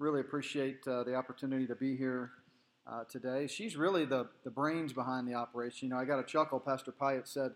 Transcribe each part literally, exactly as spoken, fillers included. really appreciate uh, the opportunity to be here uh, today. She's really the, the brains behind the operation. You know, I got a chuckle. Pastor Pyatt said,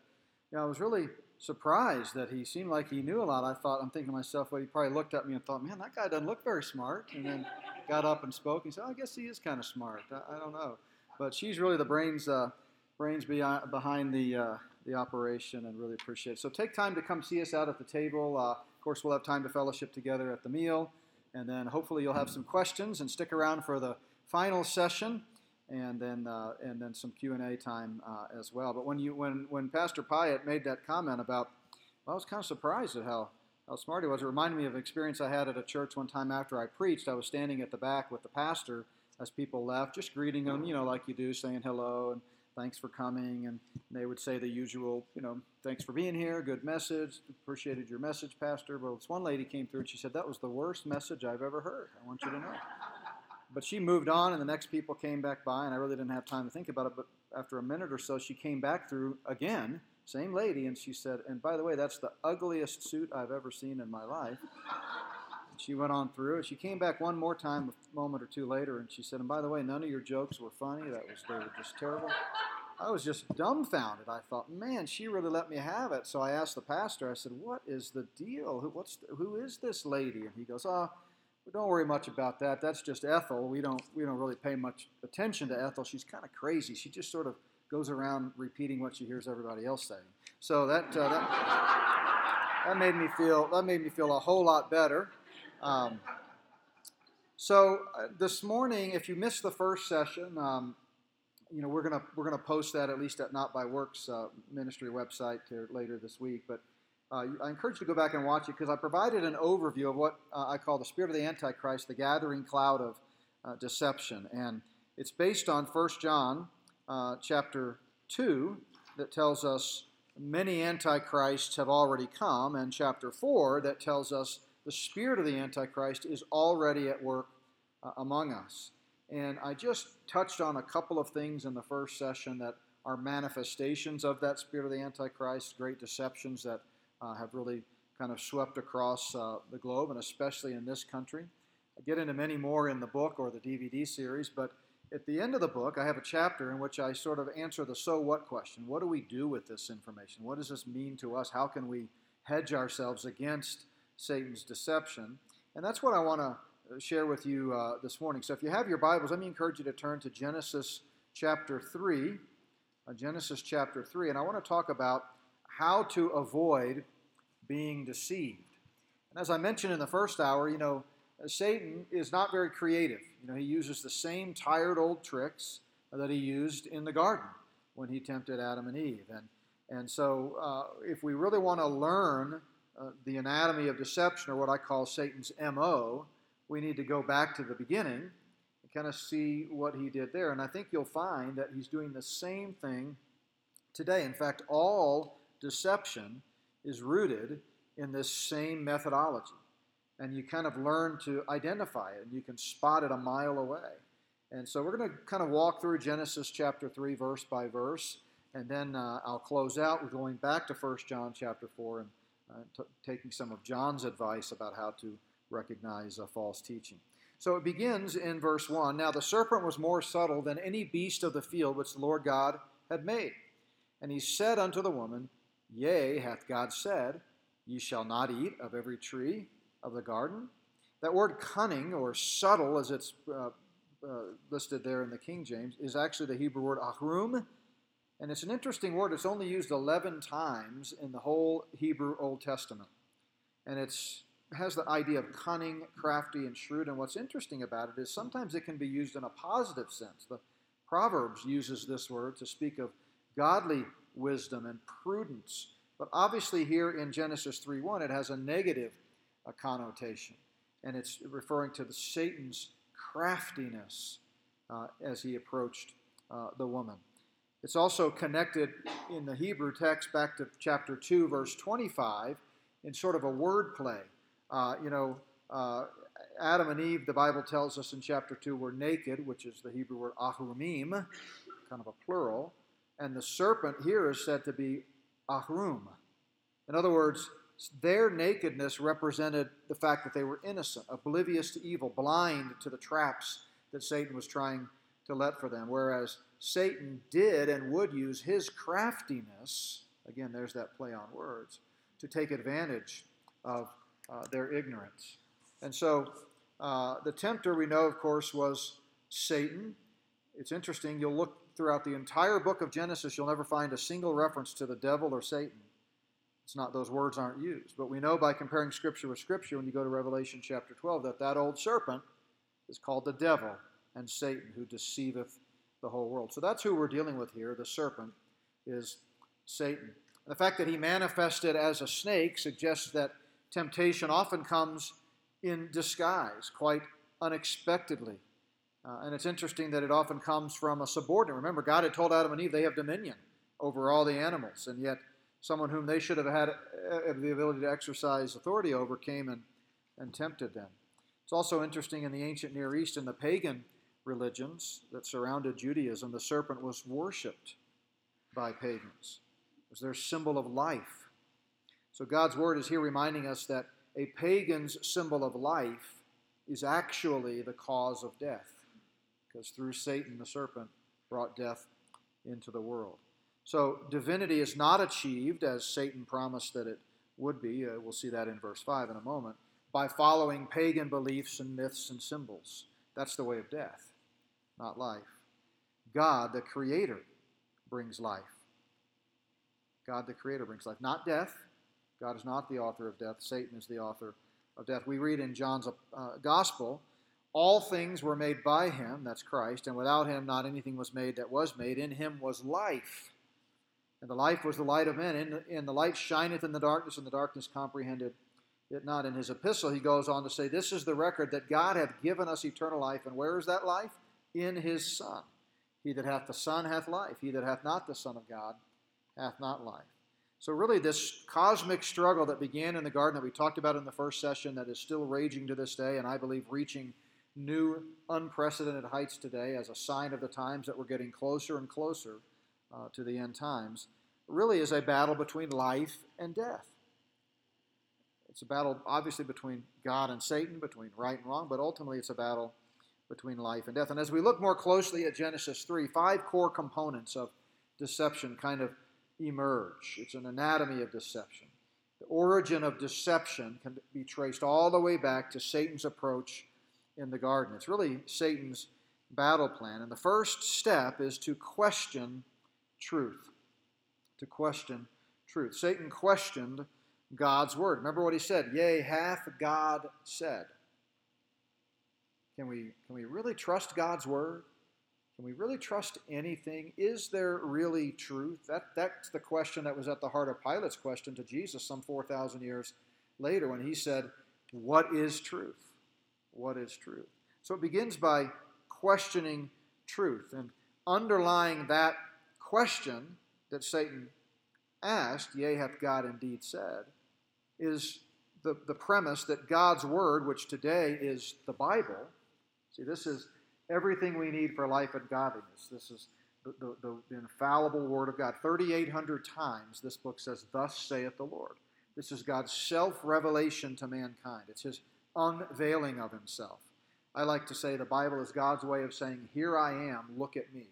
you know, I was really surprised that he seemed like he knew a lot. I thought, I'm thinking to myself, well, he probably looked at me and thought, man, that guy doesn't look very smart. And then got up and spoke and said, oh, I guess he is kind of smart. I, I don't know. But she's really the brains uh, brains beyond, behind the uh, the operation, and really appreciate it. So take time to come see us out at the table. Uh, of course, we'll have time to fellowship together at the meal. And then hopefully you'll have some questions, and stick around for the final session, and then uh, and then some Q and A time uh, as well. But when you when when Pastor Pyatt made that comment about, well, I was kind of surprised at how, how smart he was. It reminded me of an experience I had at a church one time after I preached. I was standing at the back with the pastor as people left, just greeting them, you know, like you do, saying hello and thanks for coming. And they would say the usual, you know, thanks for being here, good message, appreciated your message, Pastor. But this one lady came through and she said, that was the worst message I've ever heard. I want you to know. But she moved on, and the next people came back by, and I really didn't have time to think about it. But after a minute or so, she came back through again, same lady, and she said, and by the way, that's the ugliest suit I've ever seen in my life. She went on through, and she came back one more time a moment or two later, and she said, and by the way, none of your jokes were funny. That was, they were just terrible. I was just dumbfounded. I thought, man, she really let me have it. So I asked the pastor, I said, what is the deal? Who, what's the, who is this lady? And he goes, oh, don't worry much about that. That's just Ethel. We don't, we don't really pay much attention to Ethel. She's kind of crazy. She just sort of goes around repeating what she hears everybody else saying. So that, uh, that, that made me feel, that made me feel a whole lot better. Um, so uh, this morning, if you missed the first session, um, you know, we're going to, we're going to post that at least at Not By Works uh, ministry website here later this week. But uh, I encourage you to go back and watch it, because I provided an overview of what uh, I call the spirit of the Antichrist, the gathering cloud of uh, deception. And it's based on First John uh, chapter two, that tells us many antichrists have already come, and chapter four that tells us the spirit of the Antichrist is already at work uh, among us. And I just touched on a couple of things in the first session that are manifestations of that spirit of the Antichrist, great deceptions that uh, have really kind of swept across uh, the globe, and especially in this country. I get into many more in the book or the D V D series, but at the end of the book, I have a chapter in which I sort of answer the so what question. What do we do with this information? What does this mean to us? How can we hedge ourselves against Satan's deception? And that's what I want to share with you uh, this morning. So if you have your Bibles, let me encourage you to turn to Genesis chapter three, uh, Genesis chapter three, and I want to talk about how to avoid being deceived. And as I mentioned in the first hour, you know, Satan is not very creative. You know, he uses the same tired old tricks that he used in the garden when he tempted Adam and Eve. And, and so uh, if we really want to learn Uh, the anatomy of deception, or what I call Satan's M O, we need to go back to the beginning and kind of see what he did there. And I think you'll find that he's doing the same thing today. In fact, all deception is rooted in this same methodology. And you kind of learn to identify it, and you can spot it a mile away. And so we're going to kind of walk through Genesis chapter three, verse by verse, and then uh, I'll close out with going back to First John chapter four and Uh, t- taking some of John's advice about how to recognize a false teaching. So it begins in verse one. Now the serpent was more subtle than any beast of the field which the Lord God had made. And he said unto the woman, Yea, hath God said, Ye shall not eat of every tree of the garden? That word cunning, or subtle as it's uh, uh, listed there in the King James, is actually the Hebrew word ahrum. And it's an interesting word. It's only used eleven times in the whole Hebrew Old Testament. And it has the idea of cunning, crafty, and shrewd. And what's interesting about it is sometimes it can be used in a positive sense. The Proverbs uses this word to speak of godly wisdom and prudence. But obviously here in Genesis three one, it has a negative connotation. And it's referring to the Satan's craftiness uh, as he approached uh, the woman. It's also connected in the Hebrew text back to chapter two, verse twenty-five, in sort of a word play. Uh, you know, uh, Adam and Eve, the Bible tells us in chapter two, were naked, which is the Hebrew word ahurumim, kind of a plural. And the serpent here is said to be ahrum. In other words, Their nakedness represented the fact that they were innocent, oblivious to evil, blind to the traps that Satan was trying to let for them. Whereas Satan did and would use his craftiness, again, there's that play on words, to take advantage of uh, their ignorance. And so uh, the tempter, we know, of course, was Satan. It's interesting, you'll look throughout the entire book of Genesis, you'll never find a single reference to the devil or Satan. It's not, those words aren't used. But we know by comparing Scripture with Scripture, when you go to Revelation chapter twelve, that that old serpent is called the devil and Satan, who deceiveth the whole world. So that's who we're dealing with here. The serpent is Satan. And the fact that he manifested as a snake suggests that temptation often comes in disguise, quite unexpectedly. Uh, and it's interesting that it often comes from a subordinate. Remember, God had told Adam and Eve they have dominion over all the animals, and yet someone whom they should have had the ability to exercise authority over came and, and tempted them. It's also interesting in the ancient Near East, in the pagan religions that surrounded Judaism, the serpent was worshipped by pagans. It was their symbol of life. So God's word is here reminding us that a pagan's symbol of life is actually the cause of death, because through Satan, the serpent brought death into the world. So divinity is not achieved, as Satan promised that it would be, uh, we'll see that in verse five in a moment, by following pagan beliefs and myths and symbols. That's the way of death, not life. God, the Creator, brings life. God, the Creator, brings life, not death. God is not the author of death. Satan is the author of death. We read in John's uh, Gospel, all things were made by Him, that's Christ, and without Him not anything was made that was made. In Him was life. And the life was the light of men, and, and the light shineth in the darkness, and the darkness comprehended it not. In his epistle, he goes on to say, this is the record that God hath given us eternal life. And where is that life? In his Son. He that hath the Son hath life. He that hath not the Son of God hath not life. So really this cosmic struggle that began in the garden that we talked about in the first session, that is still raging to this day, and I believe reaching new unprecedented heights today as a sign of the times that we're getting closer and closer Uh, to the end times, really is a battle between life and death. It's a battle, obviously, between God and Satan, between right and wrong, but ultimately it's a battle between life and death. And as we look more closely at Genesis three, five core components of deception kind of emerge. It's an anatomy of deception. The origin of deception can be traced all the way back to Satan's approach in the garden. It's really Satan's battle plan. And the first step is to question truth, to question truth. Satan questioned God's word. Remember what he said, yea, hath God said. Can we, can we really trust God's word? Can we really trust anything? Is there really truth? That, that's the question that was at the heart of Pilate's question to Jesus some four thousand years later when he said, what is truth? What is truth? So it begins by questioning truth, and underlying that question that Satan asked, yea, hath God indeed said, is the, the premise that God's word, which today is the Bible, see, this is everything we need for life and godliness. This is the, the, the infallible word of God. three thousand eight hundred times this book says, thus saith the Lord. This is God's self-revelation to mankind. It's his unveiling of himself. I like to say the Bible is God's way of saying, here I am, look at me.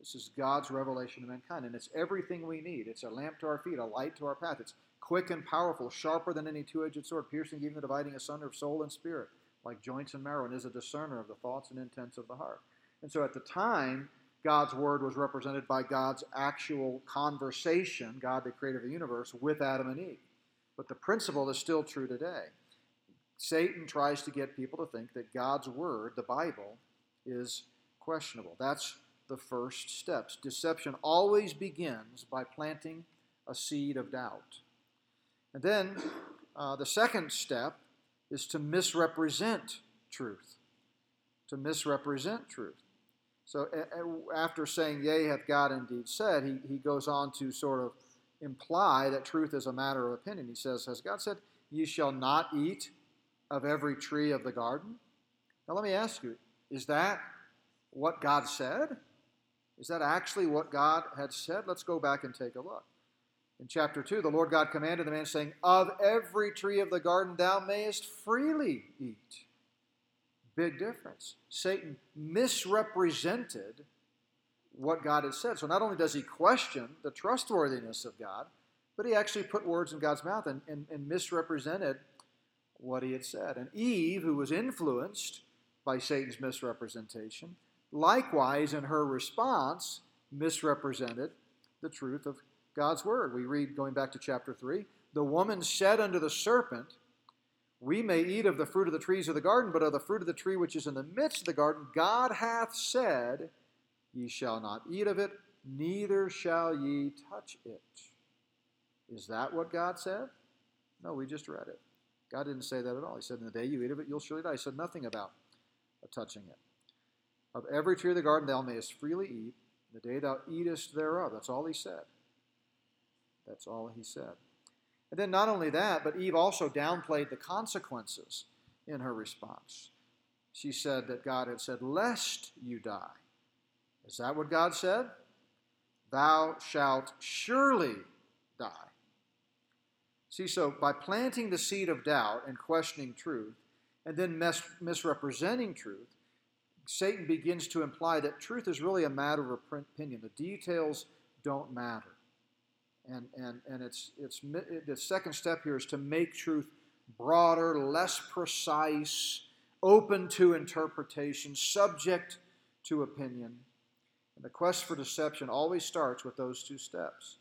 This is God's revelation to mankind, and it's everything we need. It's a lamp to our feet, a light to our path. It's quick and powerful, sharper than any two-edged sword, piercing even the dividing asunder of soul and spirit, like joints and marrow, and is a discerner of the thoughts and intents of the heart. And so at the time, God's word was represented by God's actual conversation, God the creator of the universe, with Adam and Eve. But the principle is still true today. Satan tries to get people to think that God's word, the Bible, is questionable. That's the first steps. Deception always begins by planting a seed of doubt. And then uh, the second step is to misrepresent truth. To misrepresent truth. So uh, after saying, yea, hath God indeed said, he, he goes on to sort of imply that truth is a matter of opinion. He says, has God said, ye shall not eat of every tree of the garden? Now let me ask you, is that what God said? Is that actually what God had said? Let's go back and take a look. In chapter two, the Lord God commanded the man, saying, "Of every tree of the garden thou mayest freely eat." Big difference. Satan misrepresented what God had said. So not only does he question the trustworthiness of God, but he actually put words in God's mouth and, and, and misrepresented what he had said. And Eve, who was influenced by Satan's misrepresentation, likewise in her response misrepresented the truth of God's word. We read, going back to chapter three, "The woman said unto the serpent, we may eat of the fruit of the trees of the garden, but of the fruit of the tree which is in the midst of the garden, God hath said, ye shall not eat of it, neither shall ye touch it." Is that what God said? No, we just read it. God didn't say that at all. He said, "In the day you eat of it, you'll surely die." He said nothing about touching it. "Of every tree of the garden thou mayest freely eat, the day thou eatest thereof." That's all he said. That's all he said. And then not only that, but Eve also downplayed the consequences in her response. She said that God had said, "Lest you die." Is that what God said? "Thou shalt surely die." See, so by planting the seed of doubt and questioning truth, and then mis- misrepresenting truth, Satan begins to imply that truth is really a matter of opinion. The details don't matter. And, and, and it's, it's, it, the second step here is to make truth broader, less precise, open to interpretation, subject to opinion. And the quest for deception always starts with those two steps.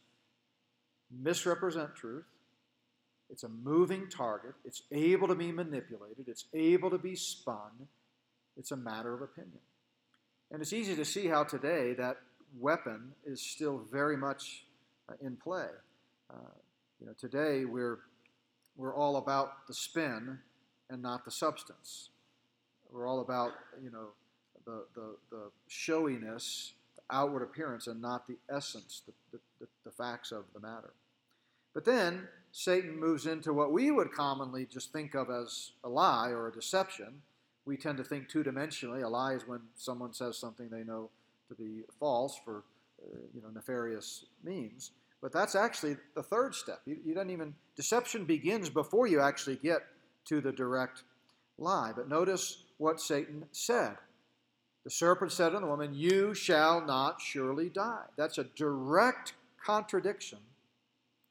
Misrepresent truth. It's a moving target. It's able to be manipulated. It's able to be spun. It's a matter of opinion. And it's easy to see how today that weapon is still very much in play. Uh, you know, today we're we're all about the spin and not the substance. We're all about, you know, the the, the showiness, the outward appearance, and not the essence, the, the, the facts of the matter. But then Satan moves into what we would commonly just think of as a lie or a deception. We tend to think two-dimensionally. A lie is when someone says something they know to be false for uh, you know, nefarious means. But that's actually the third step. You, you don't even deception begins before you actually get to the direct lie. But notice what Satan said. The serpent said unto the woman, "You shall not surely die." That's a direct contradiction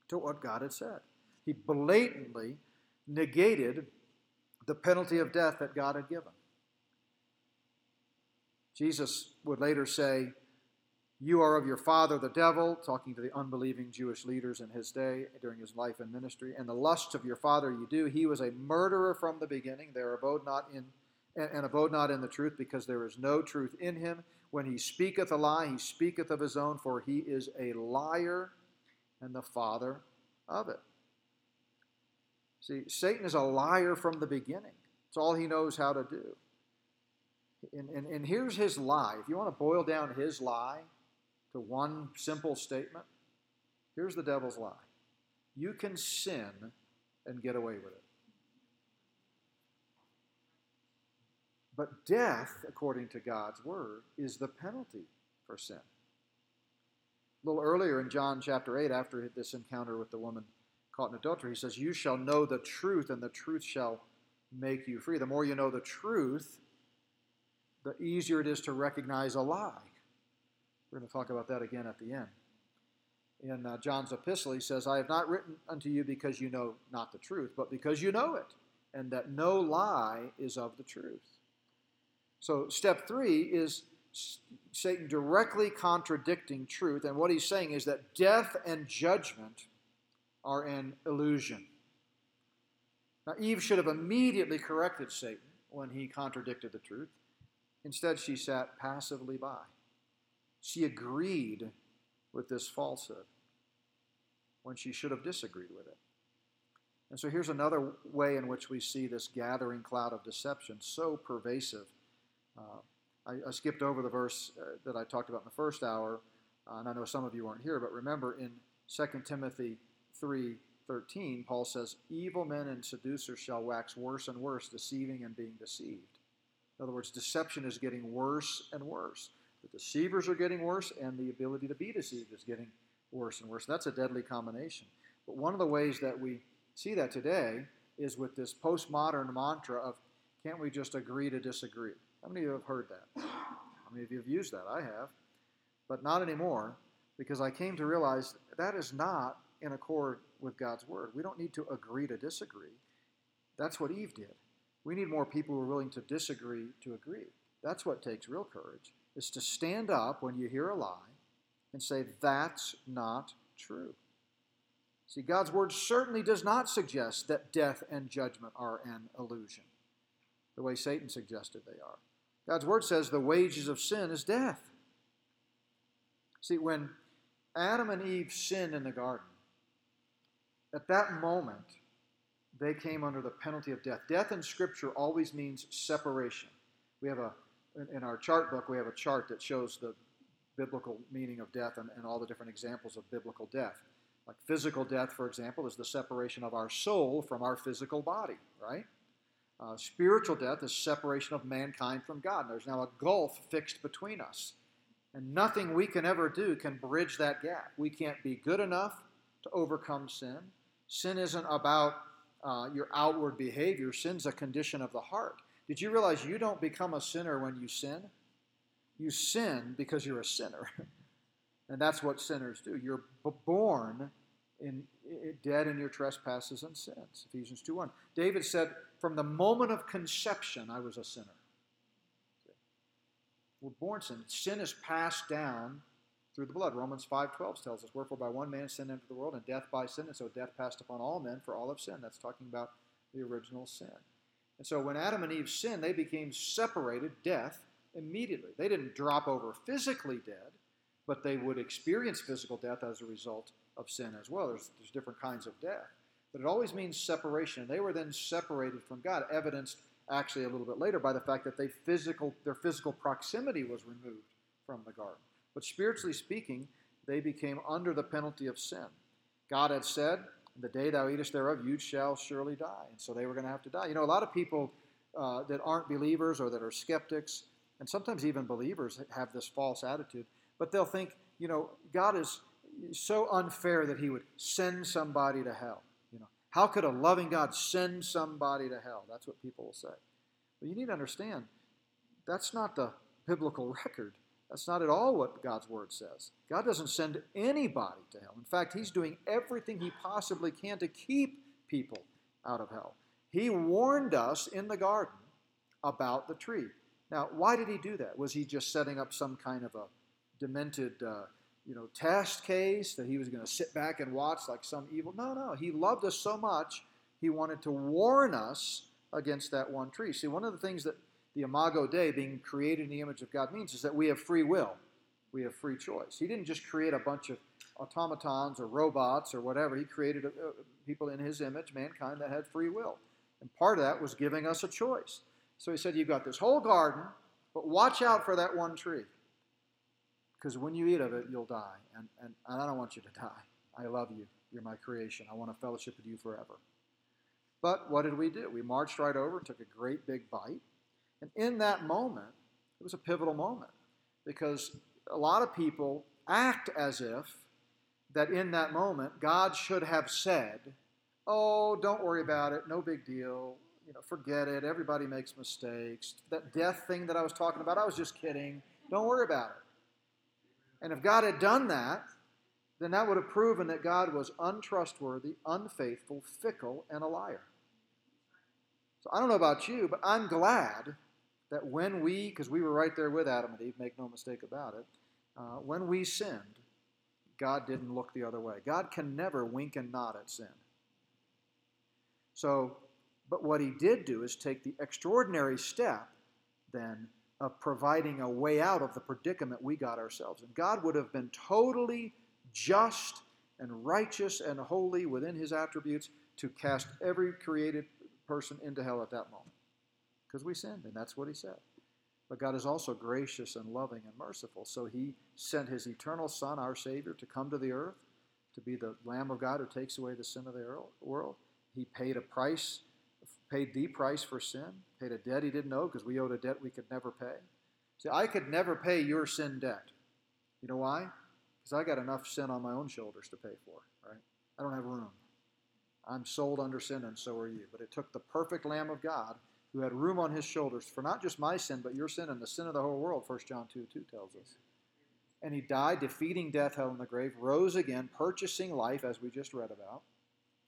to what God had said. He blatantly negated the penalty of death that God had given. Jesus would later say, "You are of your father the devil," talking to the unbelieving Jewish leaders in his day during his life and ministry, "and the lusts of your father you do. He was a murderer from the beginning, there abode not in and, and abode not in the truth, because there is no truth in him. When he speaketh a lie, he speaketh of his own, for he is a liar and the father of it." See, Satan is a liar from the beginning. It's all he knows how to do. And, and, and here's his lie. If you want to boil down his lie to one simple statement, here's the devil's lie. You can sin and get away with it. But death, according to God's word, is the penalty for sin. A little earlier in John chapter eight, after this encounter with the woman caught in adultery, he says, "You shall know the truth, and the truth shall make you free." The more you know the truth, the easier it is to recognize a lie. We're going to talk about that again at the end. In uh, John's epistle, he says, "I have not written unto you because you know not the truth, but because you know it, and that no lie is of the truth." So step three is Satan directly contradicting truth, and what he's saying is that death and judgment are an illusion. Now, Eve should have immediately corrected Satan when he contradicted the truth. Instead, she sat passively by. She agreed with this falsehood when she should have disagreed with it. And so here's another way in which we see this gathering cloud of deception so pervasive. Uh, I skipped over the verse that I talked about in the first hour, and I know some of you weren't here, but remember in Second Timothy three thirteen, Paul says, "Evil men and seducers shall wax worse and worse, deceiving and being deceived." In other words, deception is getting worse and worse. The deceivers are getting worse, and the ability to be deceived is getting worse and worse. That's a deadly combination. But one of the ways that we see that today is with this postmodern mantra of, can't we just agree to disagree? How many of you have heard that? How many of you have used that? I have. But not anymore, because I came to realize that is not in accord with God's word. We don't need to agree to disagree. That's what Eve did. We need more people who are willing to disagree to agree. That's what takes real courage, is to stand up when you hear a lie and say, that's not true. See, God's word certainly does not suggest that death and judgment are an illusion, the way Satan suggested they are. God's word says the wages of sin is death. See, when Adam and Eve sinned in the garden, at that moment, they came under the penalty of death. Death in Scripture always means separation. We have a, in our chart book, we have a chart that shows the biblical meaning of death and, and all the different examples of biblical death. Like physical death, for example, is the separation of our soul from our physical body, right? Uh, spiritual death is separation of mankind from God. There's now a gulf fixed between us. And nothing we can ever do can bridge that gap. We can't be good enough to overcome sin. Sin isn't about uh, your outward behavior. Sin's a condition of the heart. Did you realize you don't become a sinner when you sin? You sin because you're a sinner. And that's what sinners do. You're born in, dead in your trespasses and sins. Ephesians two one. David said, from the moment of conception, I was a sinner. We're born sin. Sin is passed down through the blood. Romans five twelve tells us, wherefore by one man sin entered the world, and death by sin, and so death passed upon all men for all have sinned. That's talking about the original sin. And so when Adam and Eve sinned, they became separated, death, immediately. They didn't drop over physically dead, but they would experience physical death as a result of sin as well. There's, there's different kinds of death. But it always means separation. They were then separated from God, evidenced actually a little bit later by the fact that they physical, their physical proximity was removed from the garden. But spiritually speaking, they became under the penalty of sin. God had said, the day thou eatest thereof, you shall surely die. And so they were going to have to die. You know, a lot of people uh, that aren't believers or that are skeptics, and sometimes even believers have this false attitude, but they'll think, you know, God is so unfair that he would send somebody to hell. You know, how could a loving God send somebody to hell? That's what people will say. But you need to understand, that's not the biblical record. That's not at all what God's word says. God doesn't send anybody to hell. In fact, he's doing everything he possibly can to keep people out of hell. He warned us in the garden about the tree. Now, why did he do that? Was he just setting up some kind of a demented, uh, you know, test case that he was going to sit back and watch like some evil? No, no. He loved us so much, he wanted to warn us against that one tree. See, one of the things that the Imago Dei, being created in the image of God, means is that we have free will. We have free choice. He didn't just create a bunch of automatons or robots or whatever. He created a, a, people in his image, mankind, that had free will. And part of that was giving us a choice. So he said, you've got this whole garden, but watch out for that one tree. Because when you eat of it, you'll die. And, and, and I don't want you to die. I love you. You're my creation. I want to fellowship with you forever. But what did we do? We marched right over, took a great big bite. And in that moment, it was a pivotal moment, because a lot of people act as if that in that moment, God should have said, oh, don't worry about it, no big deal, you know, forget it, everybody makes mistakes, that death thing that I was talking about, I was just kidding, don't worry about it. And if God had done that, then that would have proven that God was untrustworthy, unfaithful, fickle, and a liar. So I don't know about you, but I'm glad that when we, because we were right there with Adam and Eve, make no mistake about it, uh, when we sinned, God didn't look the other way. God can never wink and nod at sin. So, but what he did do is take the extraordinary step, then, of providing a way out of the predicament we got ourselves. And God would have been totally just and righteous and holy within his attributes to cast every created person into hell at that moment, because we sinned, and that's what he said. But God is also gracious and loving and merciful, so he sent his eternal Son, our Savior, to come to the earth, to be the Lamb of God who takes away the sin of the world. He paid a price, paid the price for sin, paid a debt he didn't owe, because we owed a debt we could never pay. See, I could never pay your sin debt. You know why? Because I got enough sin on my own shoulders to pay for, right? I don't have room. I'm sold under sin, and so are you. But it took the perfect Lamb of God who had room on his shoulders for not just my sin, but your sin and the sin of the whole world, First John two two tells us. And he died, defeating death, hell, and the grave, rose again, purchasing life, as we just read about.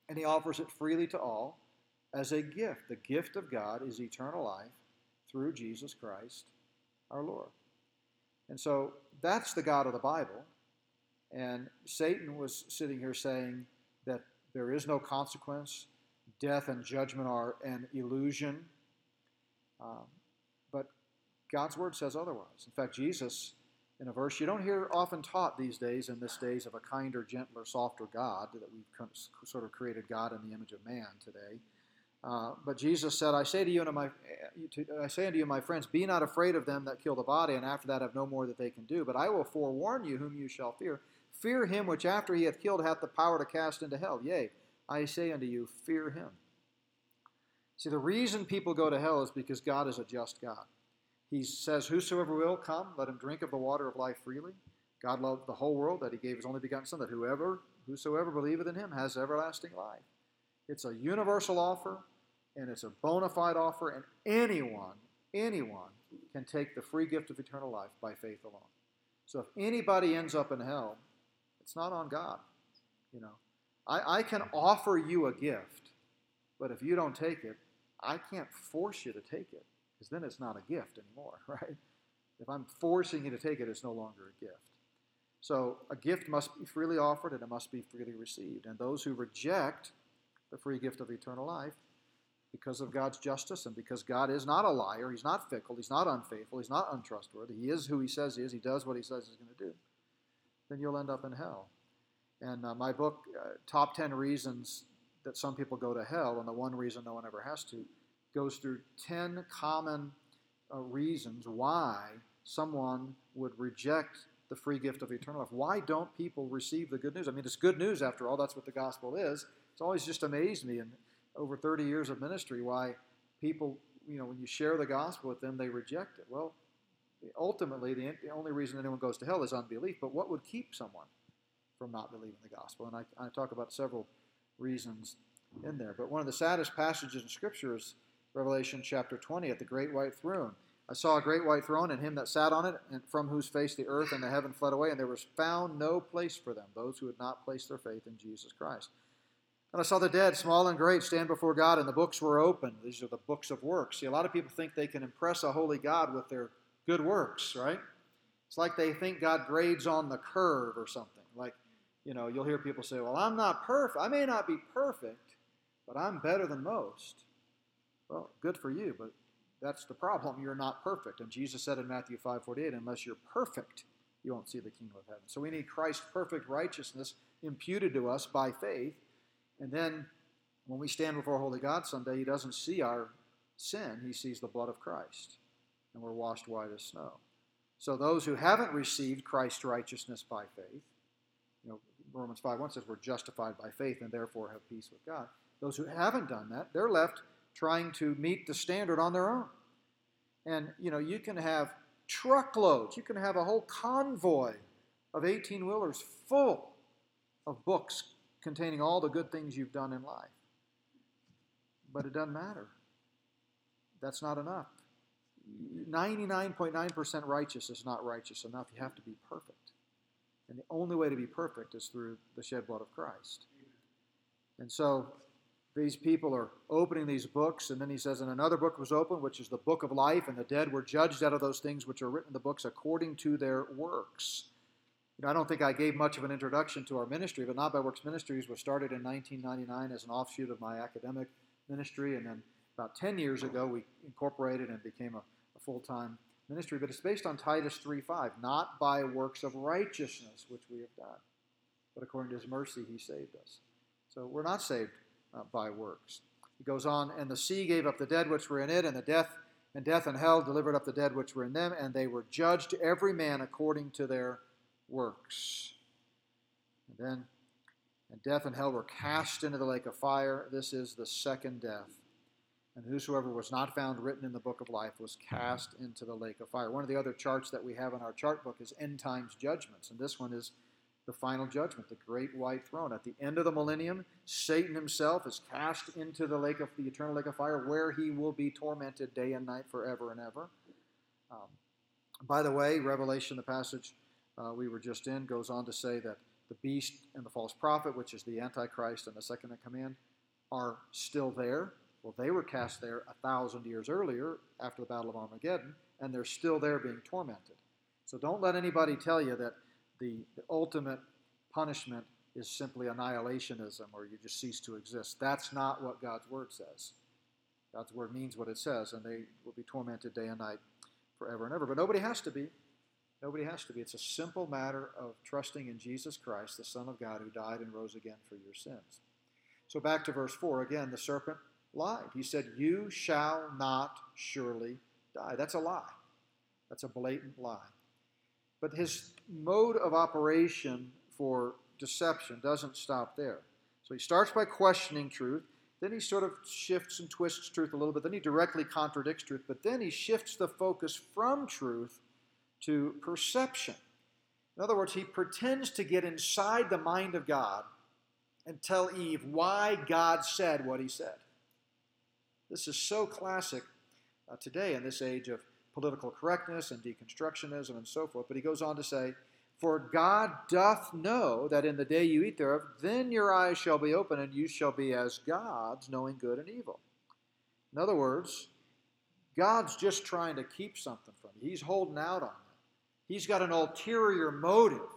And he offers it freely to all as a gift. The gift of God is eternal life through Jesus Christ, our Lord. And so that's the God of the Bible. And Satan was sitting here saying that there is no consequence. Death and judgment are an illusion. Um, but God's Word says otherwise. In fact, Jesus, in a verse you don't hear often taught these days, in this days of a kinder, gentler, softer God, that we've sort of created God in the image of man today. Uh, but Jesus said, I say to you, and my, I say unto you, my friends, be not afraid of them that kill the body, and after that have no more that they can do. But I will forewarn you whom you shall fear. Fear him which after he hath killed hath the power to cast into hell. Yea, I say unto you, fear him. See, the reason people go to hell is because God is a just God. He says, whosoever will come, let him drink of the water of life freely. God loved the whole world that he gave his only begotten Son, that whoever, whosoever believeth in him has everlasting life. It's a universal offer, and it's a bona fide offer, and anyone, anyone can take the free gift of eternal life by faith alone. So if anybody ends up in hell, it's not on God. You know, I, I can offer you a gift, but if you don't take it, I can't force you to take it, because then it's not a gift anymore, right? If I'm forcing you to take it, it's no longer a gift. So a gift must be freely offered, and it must be freely received. And those who reject the free gift of eternal life, because of God's justice and because God is not a liar, he's not fickle, he's not unfaithful, he's not untrustworthy, he is who he says he is, he does what he says he's going to do, then you'll end up in hell. And uh, my book, uh, Top ten Reasons That Some People Go to Hell, and the One Reason No One Ever Has to, goes through ten common uh, reasons why someone would reject the free gift of eternal life. Why don't people receive the good news? I mean, it's good news after all, that's what the gospel is. It's always just amazed me in over thirty years of ministry why people, you know, when you share the gospel with them, they reject it. Well, ultimately, the, the only reason anyone goes to hell is unbelief. But what would keep someone from not believing the gospel? And I, I talk about several reasons in there. But one of the saddest passages in Scripture is Revelation chapter twenty at the great white throne. I saw a great white throne and him that sat on it, and from whose face the earth and the heaven fled away, and there was found no place for them, those who had not placed their faith in Jesus Christ. And I saw the dead, small and great, stand before God, and the books were opened. These are the books of works. See, a lot of people think they can impress a holy God with their good works, right? It's like they think God grades on the curve or something. Like, you know, you'll hear people say, well, I'm not perfect. I may not be perfect, but I'm better than most. Well, good for you, but that's the problem. You're not perfect. And Jesus said in Matthew five forty-eight, unless you're perfect, you won't see the kingdom of heaven. So we need Christ's perfect righteousness imputed to us by faith. And then when we stand before holy God someday, he doesn't see our sin. He sees the blood of Christ, and we're washed white as snow. So those who haven't received Christ's righteousness by faith, you know, Romans five one says we're justified by faith and therefore have peace with God. Those who haven't done that, they're left trying to meet the standard on their own. And, you know, you can have truckloads, you can have a whole convoy of eighteen-wheelers full of books containing all the good things you've done in life. But it doesn't matter. That's not enough. ninety-nine point nine percent righteous is not righteous enough. You have to be perfect. And the only way to be perfect is through the shed blood of Christ. And so these people are opening these books, and then he says, and another book was opened, which is the book of life, and the dead were judged out of those things which are written in the books according to their works. You know, I don't think I gave much of an introduction to our ministry, but Not By Works Ministries was started in nineteen ninety-nine as an offshoot of my academic ministry, and then about ten years ago we incorporated and became a, a full-time ministry. But it's based on Titus three five, not by works of righteousness, which we have done, but according to his mercy he saved us. So we're not saved uh, by works. It goes on, and the sea gave up the dead which were in it, and the death and death and hell delivered up the dead which were in them, and they were judged every man according to their works. And then, and death and hell were cast into the lake of fire. This is the second death. And whosoever was not found written in the book of life was cast into the lake of fire. One of the other charts that we have in our chart book is end times judgments. And this one is the final judgment, the great white throne. At the end of the millennium, Satan himself is cast into the lake of the eternal lake of fire, where he will be tormented day and night forever and ever. Um, by the way, Revelation, the passage uh, we were just in, goes on to say that the beast and the false prophet, which is the Antichrist and the second in command, are still there. Well, they were cast there a thousand years earlier after the Battle of Armageddon, and they're still there being tormented. So don't let anybody tell you that The, the ultimate punishment is simply annihilationism, or you just cease to exist. That's not what God's Word says. God's Word means what it says, and they will be tormented day and night forever and ever. But nobody has to be. Nobody has to be. It's a simple matter of trusting in Jesus Christ, the Son of God, who died and rose again for your sins. So back to verse four. Again, the serpent lied. He said, "You shall not surely die." That's a lie. That's a blatant lie. But his mode of operation for deception doesn't stop there. So he starts by questioning truth. Then he sort of shifts and twists truth a little bit. Then he directly contradicts truth. But then he shifts the focus from truth to perception. In other words, he pretends to get inside the mind of God and tell Eve why God said what he said. This is so classic uh, today in this age of political correctness and deconstructionism and so forth. But he goes on to say, "For God doth know that in the day you eat thereof, then your eyes shall be open, and you shall be as gods, knowing good and evil." In other words, God's just trying to keep something from you. He's holding out on you. He's got an ulterior motive.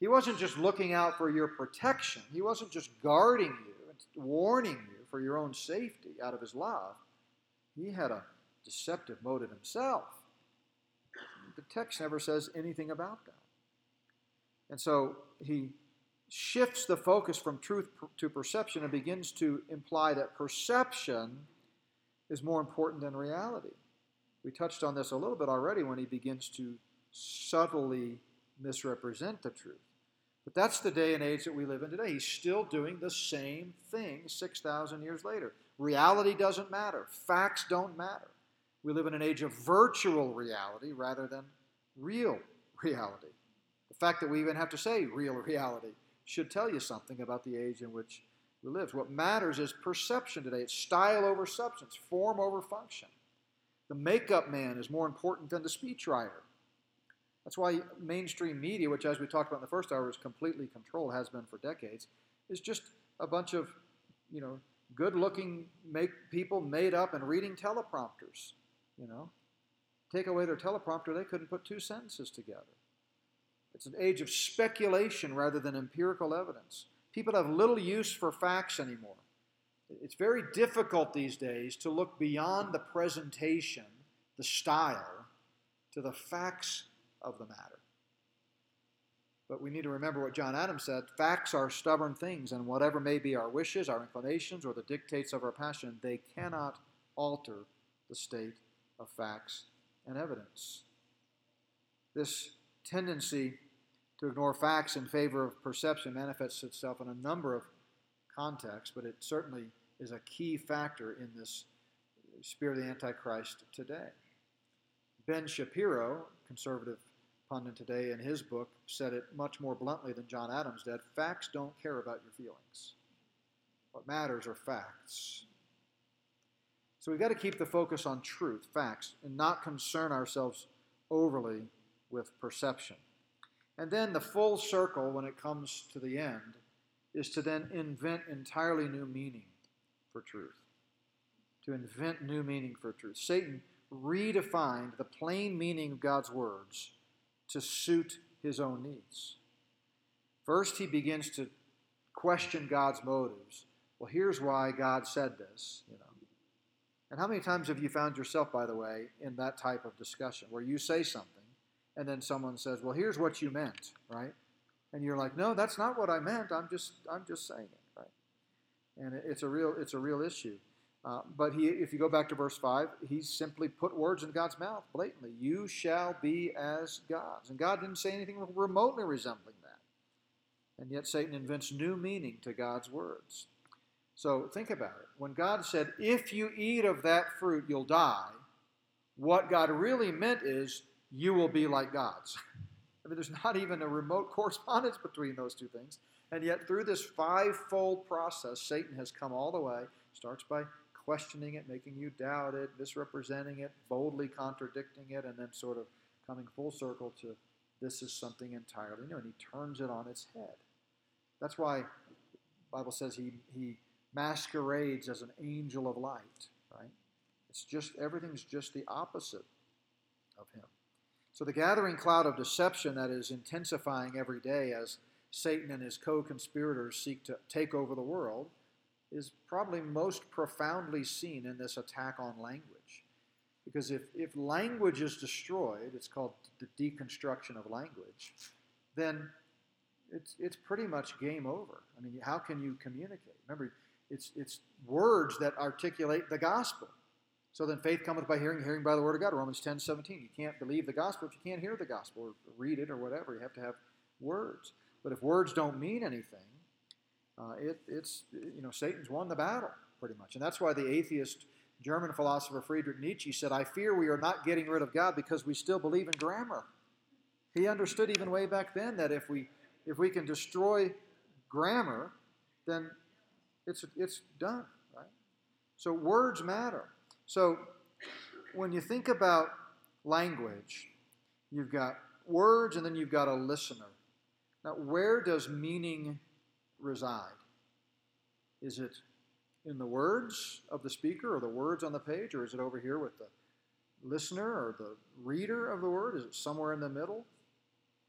He wasn't just looking out for your protection. He wasn't just guarding you and warning you for your own safety out of his love. He had a deceptive motive himself. The text never says anything about that. And so he shifts the focus from truth to perception and begins to imply that perception is more important than reality. We touched on this a little bit already when he begins to subtly misrepresent the truth. But that's the day and age that we live in today. He's still doing the same thing six thousand years later. Reality doesn't matter. Facts don't matter. We live in an age of virtual reality rather than real reality. The fact that we even have to say real reality should tell you something about the age in which we live. What matters is perception today. It's style over substance, form over function. The makeup man is more important than the speechwriter. That's why mainstream media, which as we talked about in the first hour is completely controlled, has been for decades, is just a bunch of, you know, good-looking make people made up and reading teleprompters. You know, take away their teleprompter, they couldn't put two sentences together. It's an age of speculation rather than empirical evidence. People have little use for facts anymore. It's very difficult these days to look beyond the presentation, the style, to the facts of the matter. But we need to remember what John Adams said, facts are stubborn things, and whatever may be our wishes, our inclinations, or the dictates of our passion, they cannot alter the state of facts and evidence. This tendency to ignore facts in favor of perception manifests itself in a number of contexts, but it certainly is a key factor in this spirit of the Antichrist today. Ben Shapiro, conservative pundit today, in his book said it much more bluntly than John Adams did. Facts don't care about your feelings. What matters are facts. So we've got to keep the focus on truth, facts, and not concern ourselves overly with perception. And then the full circle when it comes to the end is to then invent entirely new meaning for truth. To invent new meaning for truth. Satan redefined the plain meaning of God's words to suit his own needs. First, he begins to question God's motives. Well, here's why God said this, you know. And how many times have you found yourself, by the way, in that type of discussion where you say something and then someone says, well, here's what you meant, right? And you're like, no, that's not what I meant. I'm just I'm just saying it, right? And it's a real, it's a real issue. Uh, but he, if you go back to verse five, he simply put words in God's mouth blatantly. You shall be as gods. And God didn't say anything remotely resembling that. And yet Satan invents new meaning to God's words. So think about it. When God said, if you eat of that fruit, you'll die, what God really meant is, you will be like gods. I mean, there's not even a remote correspondence between those two things. And yet through this five-fold process, Satan has come all the way. Starts by questioning it, making you doubt it, misrepresenting it, boldly contradicting it, and then sort of coming full circle to this is something entirely new. And he turns it on its head. That's why the Bible says he, he masquerades as an angel of light, right? It's just, everything's just the opposite of him. So the gathering cloud of deception that is intensifying every day as Satan and his co-conspirators seek to take over the world is probably most profoundly seen in this attack on language. Because if, if language is destroyed, it's called the deconstruction of language, then it's it's pretty much game over. I mean, how can you communicate? Remember, it's it's words that articulate the gospel. So then faith cometh by hearing, hearing by the word of God, Romans ten seventeen. You can't believe the gospel if you can't hear the gospel or read it or whatever. You have to have words. But if words don't mean anything, uh, it, it's, you know, Satan's won the battle pretty much. And that's why the atheist German philosopher Friedrich Nietzsche said, "I fear we are not getting rid of God because we still believe in grammar." He understood even way back then that if we if we can destroy grammar, then it's it's done, right? So words matter. So when you think about language, you've got words and then you've got a listener. Now, where does meaning reside? Is it in the words of the speaker or the words on the page, or is it over here with the listener or the reader of the word? Is it somewhere in the middle?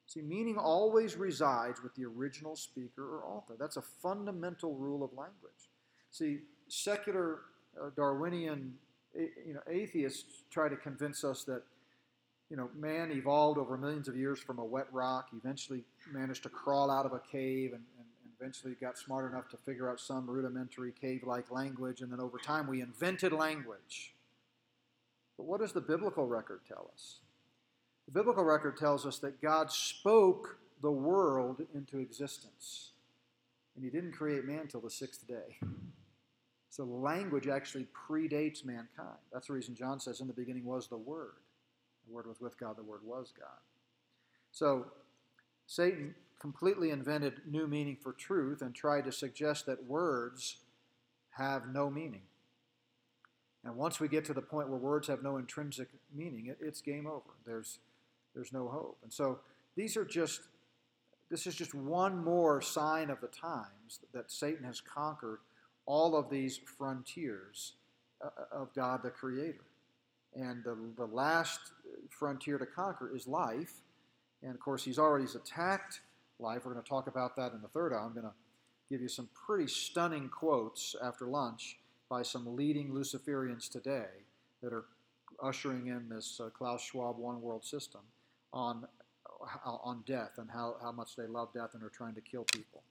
See, meaning always resides with the original speaker or author. That's a fundamental rule of language. See, secular uh, Darwinian You know, atheists try to convince us that, you know, man evolved over millions of years from a wet rock, eventually managed to crawl out of a cave, and, and, and eventually got smart enough to figure out some rudimentary cave-like language, and then over time we invented language. But what does the biblical record tell us? The biblical record tells us that God spoke the world into existence, and he didn't create man till the sixth day. So language actually predates mankind. That's the reason John says, "In the beginning was the Word. The Word was with God. The Word was God." So Satan completely invented new meaning for truth and tried to suggest that words have no meaning. And once we get to the point where words have no intrinsic meaning, it, it's game over. There's, there's no hope. And so these are just, this is just one more sign of the times that Satan has conquered all of these frontiers of God the Creator. And the, the last frontier to conquer is life. And of course, he's already attacked life. We're going to talk about that in the third hour. I'm going to give you some pretty stunning quotes after lunch by some leading Luciferians today that are ushering in this uh, Klaus Schwab one world system on, on death and how, how much they love death and are trying to kill people.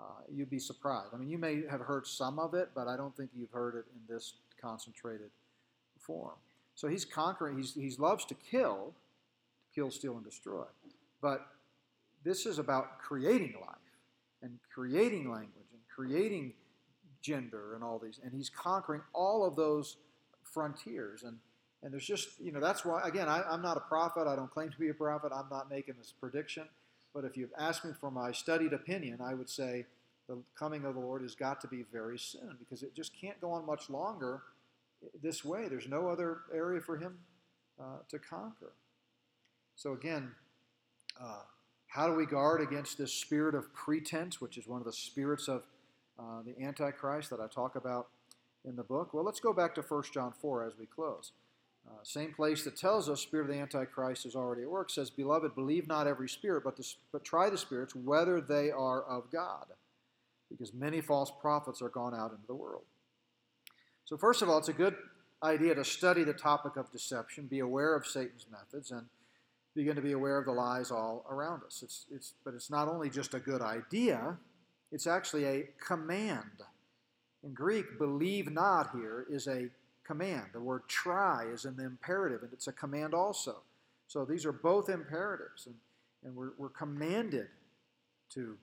Uh, you'd be surprised. I mean, you may have heard some of it, but I don't think you've heard it in this concentrated form. So he's conquering. He's, he loves to kill, to kill, steal, and destroy. But this is about creating life and creating language and creating gender and all these. And he's conquering all of those frontiers. And, and there's just, you know, that's why, again, I, I'm not a prophet. I don't claim to be a prophet. I'm not making this prediction. But if you've asked me for my studied opinion, I would say the coming of the Lord has got to be very soon, because it just can't go on much longer this way. There's no other area for him uh, to conquer. So again, uh, how do we guard against this spirit of pretense, which is one of the spirits of uh, the Antichrist that I talk about in the book? Well, let's go back to First John four as we close. Uh, same place that tells us spirit of the Antichrist is already at work, says, "Beloved, believe not every spirit, but, the, but try the spirits, whether they are of God, because many false prophets are gone out into the world." So first of all, it's a good idea to study the topic of deception, be aware of Satan's methods, and begin to be aware of the lies all around us. It's, it's, but it's not only just a good idea, it's actually a command. In Greek, believe not here is a command. The word try is in the imperative, and it's a command also. So these are both imperatives, and, and we're, we're commanded to,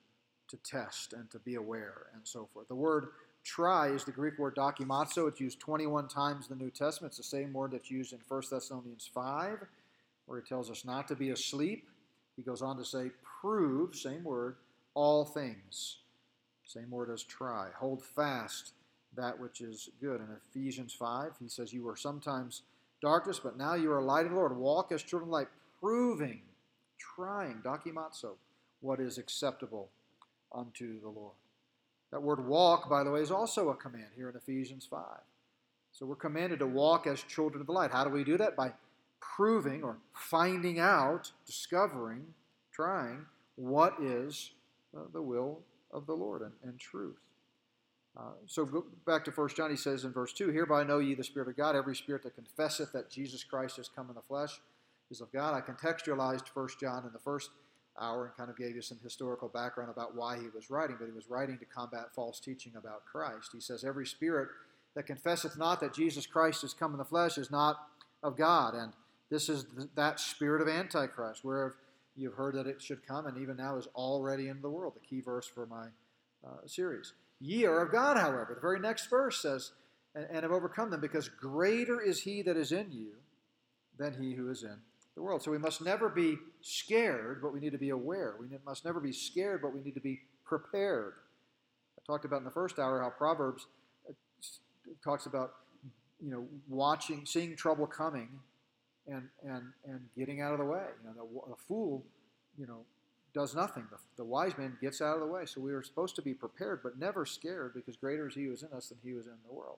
to test and to be aware and so forth. The word try is the Greek word dokimazo. It's used twenty-one times in the New Testament. It's the same word that's used in First Thessalonians five, where he tells us not to be asleep. he goes on to say, prove, same word, all things. Same word as try. Hold fast that which is good. In Ephesians five, he says, you were sometimes darkness, but now you are light in the Lord. Walk as children of light, proving, trying, dakimatsu, what is acceptable unto the Lord. That word walk, by the way, is also a command here in Ephesians five. So we're commanded to walk as children of the light. How do we do that? By proving or finding out, discovering, trying what is uh, the will of the Lord and, and truth. Uh, so go back to First John, he says in verse two, hereby know ye the Spirit of God, every spirit that confesseth that Jesus Christ has come in the flesh is of God. I contextualized First John in the first hour and kind of gave you some historical background about why he was writing, but he was writing to combat false teaching about Christ. He says, every spirit that confesseth not that Jesus Christ has come in the flesh is not of God, and this is th- that spirit of Antichrist, whereof you've heard that it should come, and even now is already in the world, the key verse for my uh, series. Ye are of God, however. The very next verse says, and, and have overcome them, because greater is he that is in you than he who is in the world. So we must never be scared, but we need to be aware. We must never be scared, but we need to be prepared. I talked about in the first hour how Proverbs talks about, you know, watching, seeing trouble coming, and and and getting out of the way. You know, the, the fool, you know, does nothing. The, the wise man gets out of the way. So we are supposed to be prepared, but never scared, because greater is he who is in us than he who is in the world.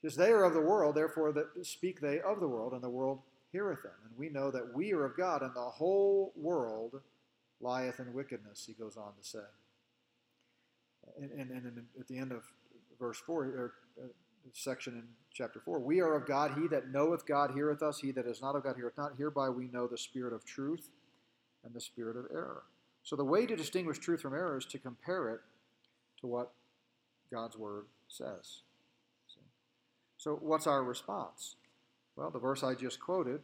Because they are of the world, therefore that speak they of the world, and the world heareth them. And we know that we are of God, and the whole world lieth in wickedness, he goes on to say. And, and, and at the end of verse four, or uh, section in chapter four, we are of God, he that knoweth God heareth us, he that is not of God heareth not. Hereby we know the spirit of truth and the spirit of error. So the way to distinguish truth from error is to compare it to what God's word says. So what's our response? Well, the verse I just quoted,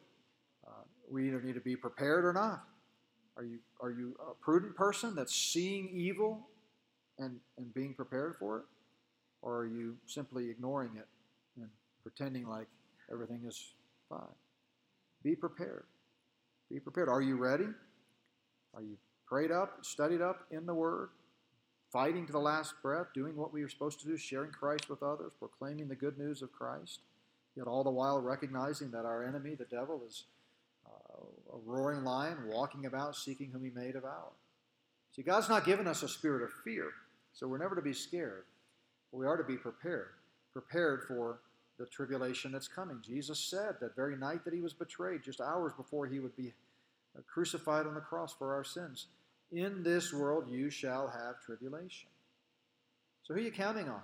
uh, we either need to be prepared or not. Are you are you a prudent person that's seeing evil and, and being prepared for it? Or are you simply ignoring it and pretending like everything is fine? Be prepared. Be prepared. Are you ready? Are you prayed up, studied up in the Word, fighting to the last breath, doing what we are supposed to do, sharing Christ with others, proclaiming the good news of Christ, yet all the while recognizing that our enemy, the devil, is uh, a roaring lion walking about, seeking whom he may devour? See, God's not given us a spirit of fear, so we're never to be scared. We are to be prepared, prepared for the tribulation that's coming. Jesus said that very night that he was betrayed, just hours before he would be crucified on the cross for our sins, in this world you shall have tribulation. So who are you counting on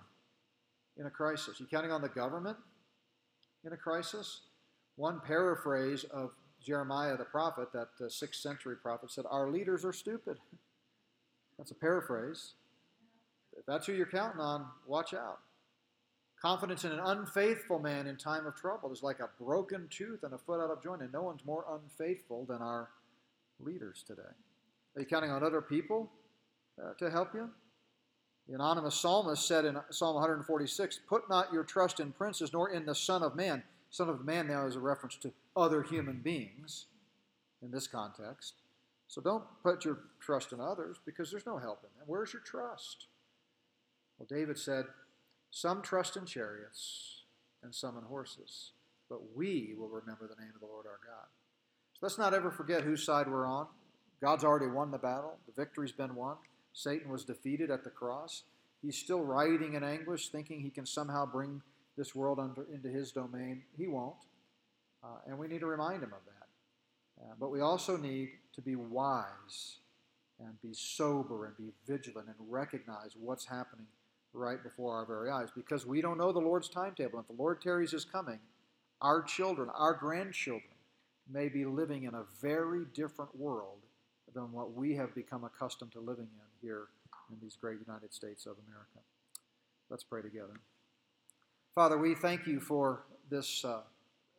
in a crisis? Are you counting on the government in a crisis? One paraphrase of Jeremiah the prophet, that uh, sixth century prophet, said, our leaders are stupid. That's a paraphrase. If that's who you're counting on, watch out. Confidence in an unfaithful man in time of trouble is like a broken tooth and a foot out of joint, and no one's more unfaithful than our leaders today. Are you counting on other people uh, to help you? The anonymous psalmist said in Psalm one forty-six, put not your trust in princes, nor in the Son of Man. Son of Man now is a reference to other human beings in this context. So don't put your trust in others, because there's no help in them. Where's your trust? Well, David said, some trust in chariots and some in horses, but we will remember the name of the Lord our God. So let's not ever forget whose side we're on. God's already won the battle. The victory's been won. Satan was defeated at the cross. He's still writhing in anguish, thinking he can somehow bring this world under, into his domain. He won't, uh, and we need to remind him of that. Uh, but we also need to be wise and be sober and be vigilant and recognize what's happening right before our very eyes, because we don't know the Lord's timetable. If the Lord tarries his coming, our children, our grandchildren, may be living in a very different world than what we have become accustomed to living in here in these great United States of America. Let's pray together. Father, we thank you for this uh,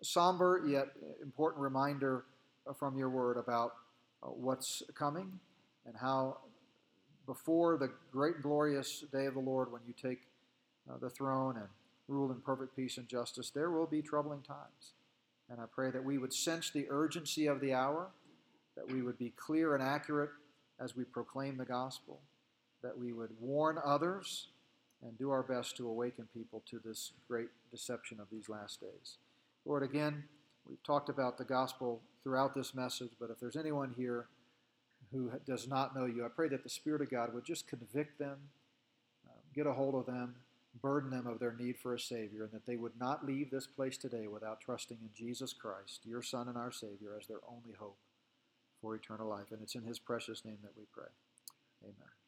somber yet important reminder from your word about uh, what's coming, and how before the great glorious day of the Lord, when you take uh, the throne and rule in perfect peace and justice, there will be troubling times. And I pray that we would sense the urgency of the hour, that we would be clear and accurate as we proclaim the gospel, that we would warn others and do our best to awaken people to this great deception of these last days. Lord, again, we've talked about the gospel throughout this message, but if there's anyone here who does not know you, I pray that the Spirit of God would just convict them, uh, get a hold of them, burden them of their need for a Savior, and that they would not leave this place today without trusting in Jesus Christ, your Son and our Savior, as their only hope for eternal life. And it's in His precious name that we pray. Amen.